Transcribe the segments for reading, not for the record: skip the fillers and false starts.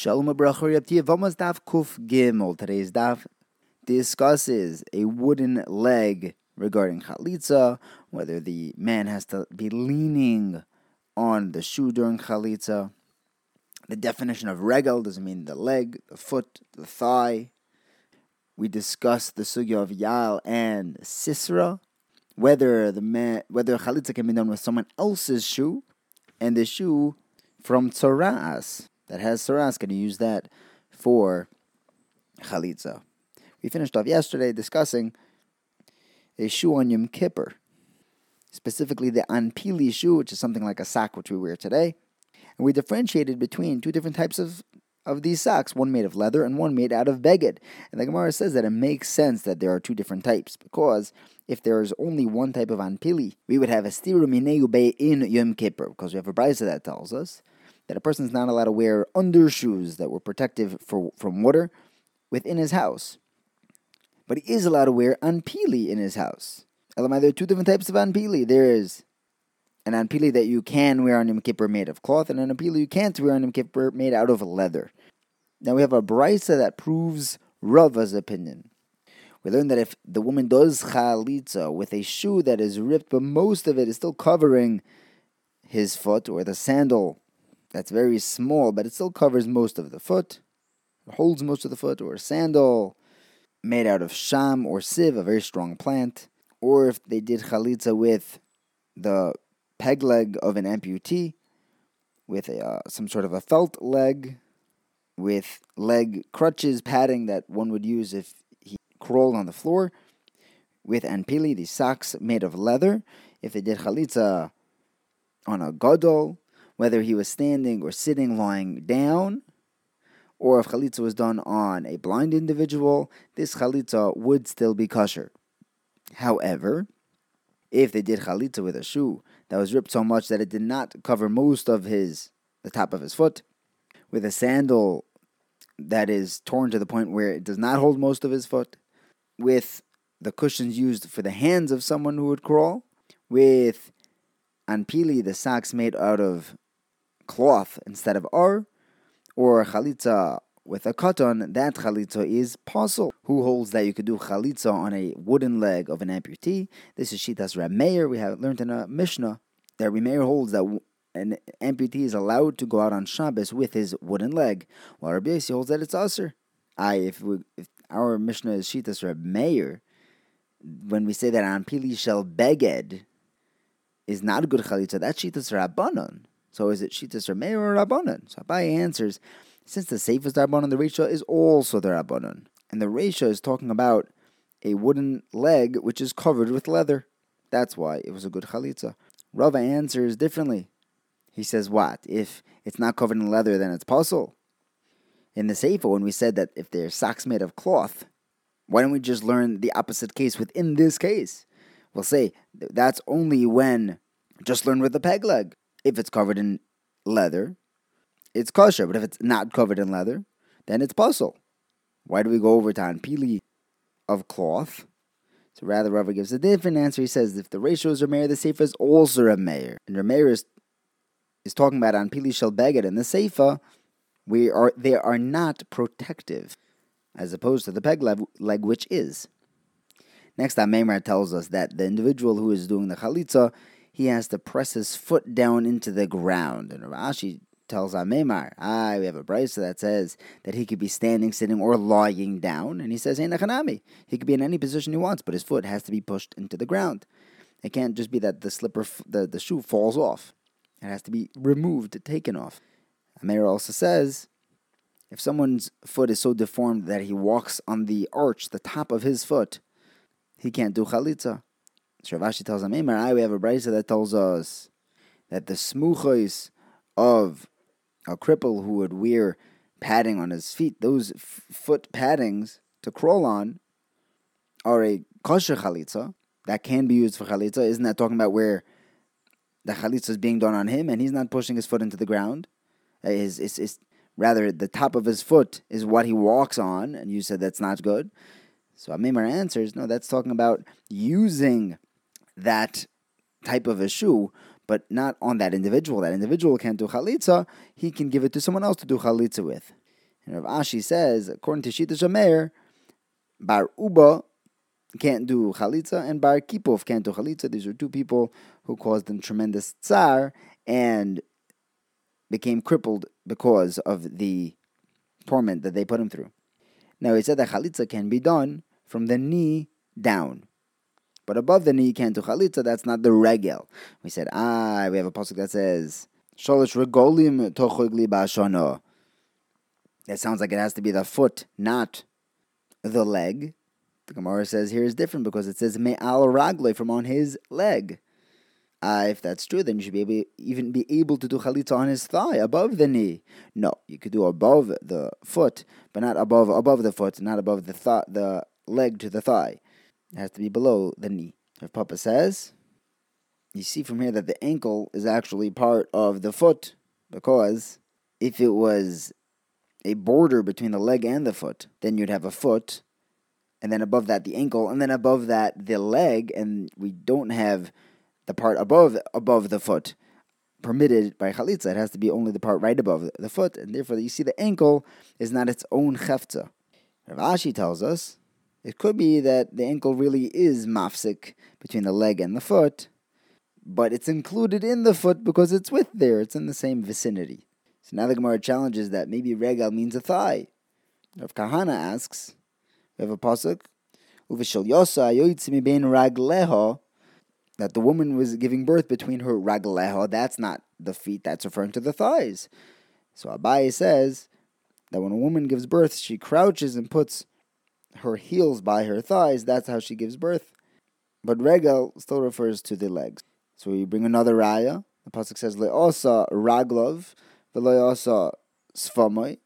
Shalom Abracha Yapti Vamos Daf Kuf Gimel. Today's Daf discusses a wooden leg regarding chalitza, whether the man has to be leaning on the shoe during chalitza. The definition of regel doesn't mean the leg, the foot, the thigh. We discussed the sugya of Yael and Sisera, whether chalitza can be done with someone else's shoe, and the shoe from Tzara'as that has Tzara'as, going to use that for chalitza. We finished off yesterday discussing a shoe on Yom Kippur, specifically the Anpili shoe, which is something like a sock which we wear today. And we differentiated between two different types of these socks, one made of leather and one made out of beged. And the Gemara says that it makes sense that there are two different types, because if there is only one type of Anpili, we would have a stiru mineu bei in Yom Kippur, because we have a brisa that tells us that a person's not allowed to wear undershoes that were protective from water within his house. But he is allowed to wear anpili in his house. Elamai, there are two different types of anpili. There is an anpili that you can wear on Yom Kippur made of cloth, and an anpili you can't wear on Yom Kippur made out of leather. Now we have a brisa that proves Rava's opinion. We learned that if the woman does chalitza with a shoe that is ripped, but most of it is still covering his foot, or the sandal that's very small, but it still covers most of the foot, holds most of the foot, or a sandal made out of sham or siv, a very strong plant, or if they did chalitza with the peg leg of an amputee, with some sort of a felt leg, with leg crutches, padding that one would use if he crawled on the floor, with anpili, these socks made of leather, if they did chalitza on a gadol, whether he was standing or sitting, lying down, or if chalitza was done on a blind individual, this chalitza would still be kasher. However, if they did chalitza with a shoe that was ripped so much that it did not cover most of the top of his foot, with a sandal that is torn to the point where it does not hold most of his foot, with the cushions used for the hands of someone who would crawl, with anpili, the socks made out of cloth instead of ar, or chalitza with a cotton, that chalitza is pasul. Who holds that you could do chalitza on a wooden leg of an amputee? This is Shitas Reb Meir. We have learned in a Mishnah that Reb Meir holds that an amputee is allowed to go out on Shabbos with his wooden leg, while Rabbi Ashi holds that it's usher. If our Mishnah is Shitas Reb Meir, when we say that anpili shel beged is not good chalitza, that's Shitas Rabbanan. So is it Shitas Reb Meir or Rabbanan? So Abayi answers, since the Seifa is the Rabbanan, the Reisha is also the Rabbanan. And the Reisha is talking about a wooden leg which is covered with leather. That's why it was a good chalitza. Rava answers differently. He says, what? If it's not covered in leather, then it's pasul. In the Seifa, when we said that if they're socks made of cloth, why don't we just learn the opposite case within this case? We'll say, that's only when, just learn with the peg leg. If it's covered in leather, it's kasher. But if it's not covered in leather, then it's pasul. Why do we go over to anpili of cloth? So rather, Rava gives a different answer. He says, if the ratio is Reb Meir, the Seifa is also Reb Meir. And Reb Meir is talking about anpili shel beged. And the Seifa, they are not protective, as opposed to the peg leg which is. Next, Amemar tells us that the individual who is doing the chalitza, he has to press his foot down into the ground. And Rav Ashi tells Amemar, we have a brisa that says that he could be standing, sitting, or lying down. And he says, he could be in any position he wants, but his foot has to be pushed into the ground. It can't just be that the shoe falls off. It has to be removed, taken off. Amemar also says, if someone's foot is so deformed that he walks on the arch, the top of his foot, he can't do chalitza. Rav Ashi tells Amemar, we have a brisa that tells us that the smuchos of a cripple who would wear padding on his feet, those foot paddings to crawl on, are a kasher chalitza that can be used for chalitza. Isn't that talking about where the chalitza is being done on him and he's not pushing his foot into the ground? Rather, the top of his foot is what he walks on, and you said that's not good. So Amemar answers, no, that's talking about using that type of a shoe, but not on that individual. That individual can't do chalitza. He can give it to someone else to do chalitza with. And Rav Ashi says, according to Shitas Reb Meir, Bar Uba can't do chalitza, and Bar Kipov can't do chalitza. These are two people who caused them tremendous tsar and became crippled because of the torment that they put him through. Now, he said that chalitza can be done from the knee down. But above the knee, you can't do chalitza. That's not the regel. We said, we have a pasuk that says, Sholosh regolim tochogli ba'ashono. That sounds like it has to be the foot, not the leg. The Gemara says here is different because it says me'al ragla, from on his leg. If that's true, then you should be able to do chalitza on his thigh, above the knee. No, you could do above the foot, but not above the foot, not above the leg to the thigh. It has to be below the knee. Rav Papa says, you see from here that the ankle is actually part of the foot, because if it was a border between the leg and the foot, then you'd have a foot, and then above that the ankle, and then above that the leg, and we don't have the part above the foot permitted by chalitza. It has to be only the part right above the foot, and therefore you see the ankle is not its own chefza. Rav Ashi tells us it could be that the ankle really is mafsik between the leg and the foot, but it's included in the foot because it's with there. It's in the same vicinity. So now the Gemara challenges that maybe regel means a thigh. Rav Kahana asks, we have a pasuk, Uvishal yosa yoitz mi ben ragleho, that the woman was giving birth between her ragleho. That's not the feet, that's referring to the thighs. So Abayi says that when a woman gives birth, she crouches and puts her heels by her thighs. That's how she gives birth. But regel still refers to the legs. So we bring another raya. The pasuk says, Le'osa raglov, Velo'osa sfamoi.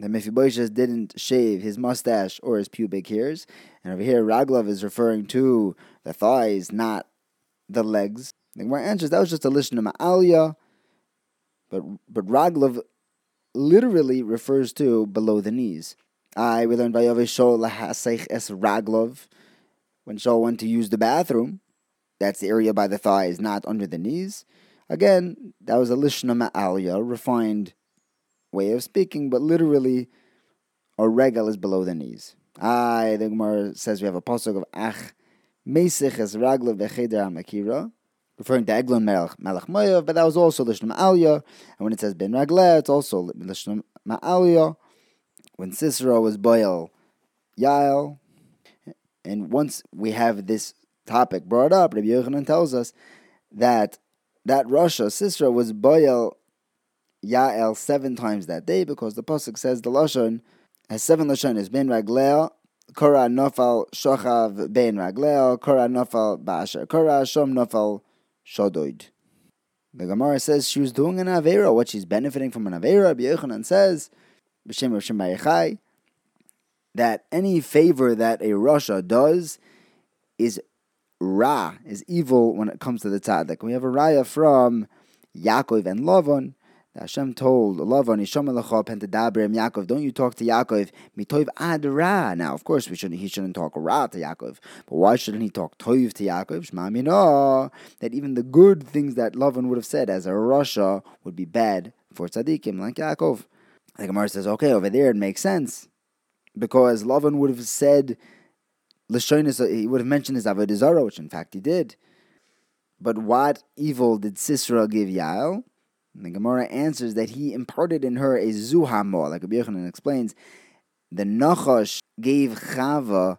That Mephibosheth didn't shave his mustache or his pubic hairs. And over here, raglov is referring to the thighs, not the legs. The Gemara answers that was just a lishna ma'aliyah, but raglov literally refers to below the knees. We learned by Yove Shaul lahaseich es raglov, when Shaul went to use the bathroom. That's the area by the thighs, not under the knees. Again, that was a lishna ma'aliyah, refined way of speaking, but literally, a regel is below the knees. The Gemara says we have a pasuk of ach meisich es raglov v'cheder ha'makira, referring to Eglon Melech Moav, but that was also lishna ma'aliyah. And when it says Ben ragla, it's also lishna ma'aliyah. When Sisera was Boyal, Yael, and once we have this topic brought up, Rabbi Yochanan tells us that rasha, Sisera, was Boyal Yael 7 times that day, because the pasuk says the Lashon has 7 Lashonis. Ben ragla, Korah nofal shochav ben ragla, Korah nofal ba'asher, Korah shom nofal shodoid. The Gemara says she was doing an Avera, what she's benefiting from an Avera. Rabbi Yochanan says that any favor that a rasha does is ra, is evil when it comes to the tzaddik. We have a raya from Yaakov and Lavan. Hashem told Lavan, don't you talk to Yaakov mitoiv ad ra. Now, of course, he shouldn't talk ra to Yaakov, but why shouldn't he talk toiv to Yaakov? Shema mina, that even the good things that Lavan would have said as a rasha would be bad for tzaddikim like Yaakov. The Gemara says, okay, over there it makes sense, because Lavan would have said, he would have mentioned his Avodah Zarah, which in fact he did. But what evil did Sisera give Yael? And the Gemara answers that he imparted in her a zuhamo, like Rabbi Yochanan explains. The Nachash gave Chava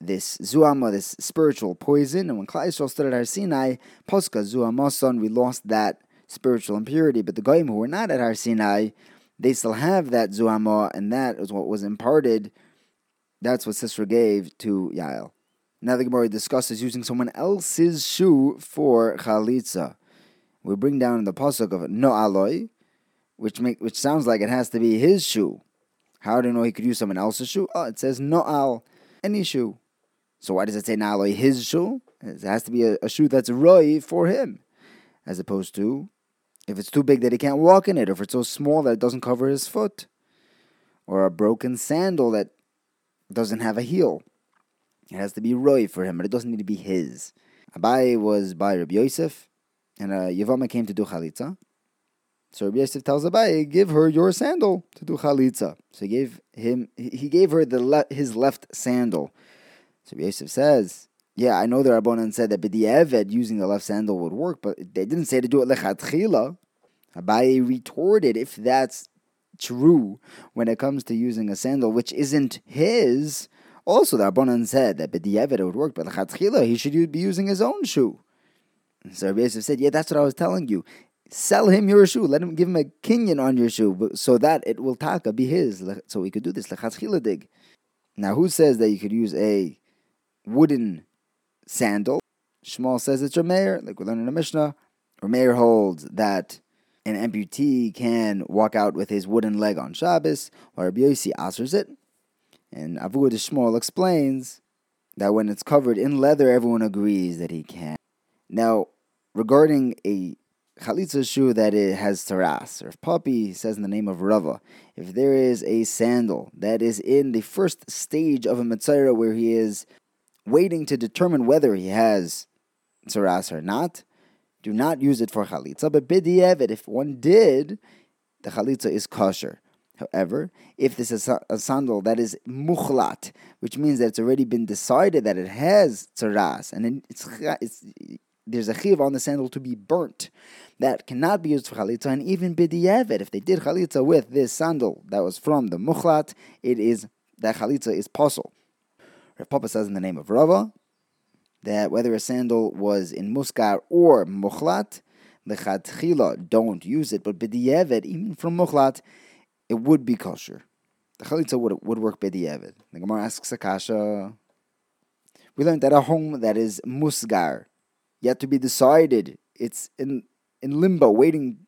this zuhamo, this spiritual poison, and when Klal Yisrael stood at Har Sinai, Poska zuhamoson, we lost that spiritual impurity. But the Goyim who were not at Har Sinai, they still have that zuhamah, and that is what was imparted. That's what Sisera gave to Yael. Now the Gemara discusses using someone else's shoe for chalitza. We bring down the pasuk of no aloi, which sounds like it has to be his shoe. How do you know he could use someone else's shoe? It says no al, any shoe. So why does it say no aloi, his shoe? It has to be a shoe that's roi for him, as opposed to if it's too big that he can't walk in it, or if it's so small that it doesn't cover his foot, or a broken sandal that doesn't have a heel. It has to be roi for him, but it doesn't need to be his. Abayi was by Rabbi Yosef, and a Yavama came to do chalitza. So Rabbi Yosef tells Abaye, give her your sandal to do chalitza. So he gave her his left sandal. So Rabbi Yosef says, yeah, I know the Rabbanan said that b'di'eved using the left sandal would work, but they didn't say to do it lechatchila. Abaye retorted, if that's true when it comes to using a sandal which isn't his, also the Rabbanan said that b'di'eved it would work, but lechatchila he should be using his own shoe. So Rabbi Yosef said, yeah, that's what I was telling you. Sell him your shoe. Let him give him a kinyan on your shoe so that it will taka, be his. So he could do this. Lechatzchila dig. Now, who says that you could use a wooden sandal? Shmuel says it's Reb Meir, like we learned in the Mishnah. Reb Meir holds that an amputee can walk out with his wooden leg on Shabbos, while Rabbi Yossi asers it. And Avudah Shmuel explains that when it's covered in leather, everyone agrees that he can. Now, regarding a chalitza shoe that it has Tzara'as, Rav Papa says in the name of Rava, if there is a sandal that is in the first stage of a Mitzayra where he is waiting to determine whether he has Tzara'as or not, do not use it for chalitza. But b'di'eved, if one did, the chalitza is kasher. However, if this is a sandal that is mukhlat, which means that it's already been decided that it has Tzara'as, and then it's there's a chiv on the sandal to be burnt, that cannot be used for chalitza, and even b'di'eved, if they did chalitza with this sandal that was from the mukhlat, that chalitza is pasul. Rav Papa says in the name of Rava that whether a sandal was in muskar or mukhlat, lechatchila don't use it, but b'di'eved, even from mukhlat, it would be kosher. The chalitza would work b'di'eved. The Gemara asks Akasha. We learned that a home that is musgar, yet to be decided, it's in limbo, waiting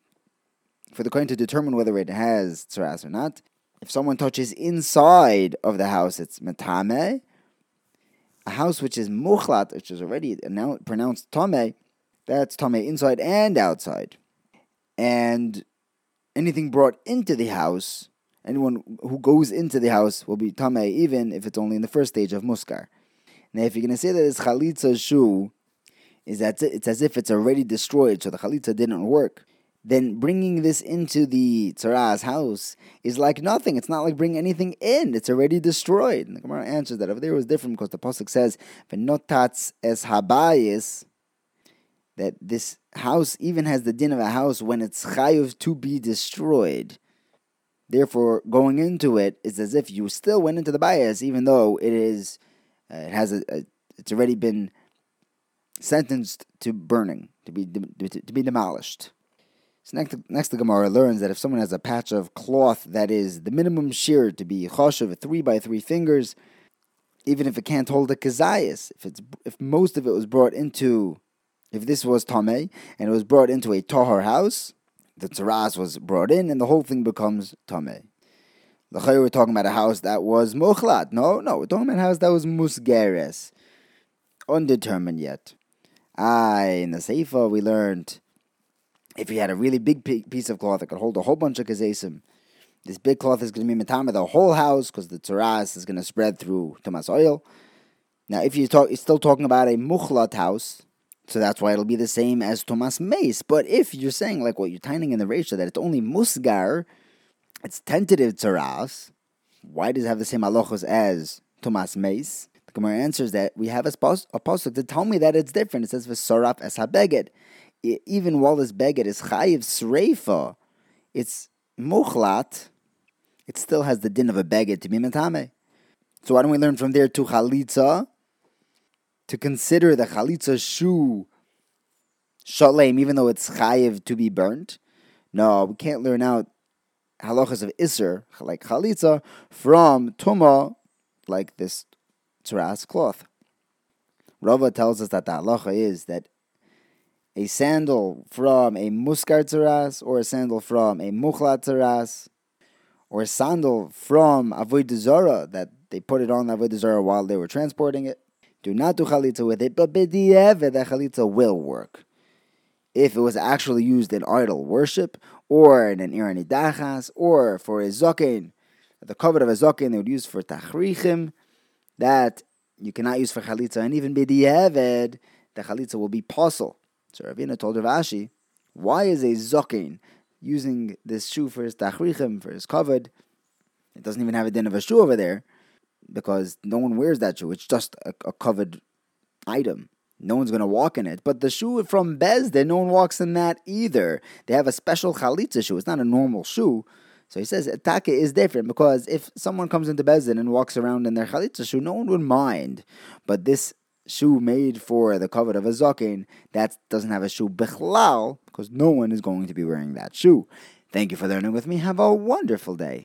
for the kohen to determine whether it has Tzara'as or not. If someone touches inside of the house, it's metame. A house which is mukhlat, which is already pronounced tame, that's tame inside and outside. And anything brought into the house, anyone who goes into the house will be tame, even if it's only in the first stage of muskar. Now, if you're going to say that it's chalitza shoe, is that it's as if it's already destroyed, so the chalitza didn't work, then bringing this into the Tzara'as house is like nothing. It's not like bringing anything in. It's already destroyed. And the Gemara answers that over there was different because the pasuk says, "V'notatz es habayis," that this house even has the din of a house when it's chayuv to be destroyed. Therefore, going into it is as if you still went into the bayis, even though it's already been sentenced to burning, to be demolished. So next the Gemara learns that if someone has a patch of cloth that is the minimum shear to be choshev, 3 by 3 fingers, even if it can't hold a kazayas, if most of it was brought into, if this was tamei and it was brought into a tahor house, the Tzara'as was brought in and the whole thing becomes tamei. L'chayr, we're talking about a house that was mukhlat. No, we're talking about a house that was musgeres, undetermined yet. In the Seifa we learned if you had a really big piece of cloth that could hold a whole bunch of kazesim, this big cloth is going to be metama the whole house because the Tzara'as is going to spread through Thomas oil. Now, if it's still talking about a mukhlat house, so that's why it'll be the same as Thomas mace. But if you're saying, like what you're tining in the Reisha, that it's only musgar, it's tentative Tzara'as, why does it have the same halachos as Thomas mace? Gemara answers that we have a pasuk to tell me that it's different. It says v'soraf es habeged. Even while this beged is chayiv sreifa, it's mukhlat, it still has the din of a beged to be metame. So why don't we learn from there to chalitza, to consider the chalitza shoe shalem, even though it's chayiv to be burnt? No, we can't learn out halachas of iser like chalitza from tuma like this Tzara'as cloth. Rava tells us that the halacha is that a sandal from a muskar Tzara'as, or a sandal from a mukhlat Tzara'as, or a sandal from avodah zara, that they put it on avodah zara while they were transporting it, do not do chalitza with it, but b'di'eved that chalitza will work. If it was actually used in idol worship, or in an irani dachas, or for a zokin, the cover of a zokin they would use for tachrichim, that you cannot use for chalitza, and even b'di'eved, the chalitza will be pasul. So Ravina told Rav Ashi, why is a zokin using this shoe for his tachrichim, for his kavod. It doesn't even have a din of a shoe over there because no one wears that shoe. It's just a covered item. No one's going to walk in it. But the shoe from Bezdin, no one walks in that either. They have a special chalitza shoe. It's not a normal shoe. So he says taka is different because if someone comes into Bezdin and walks around in their chalitza shoe, no one would mind. But this shoe made for the cover of a zaken, that doesn't have a shoe bichlal because no one is going to be wearing that shoe. Thank you for learning with me. Have a wonderful day.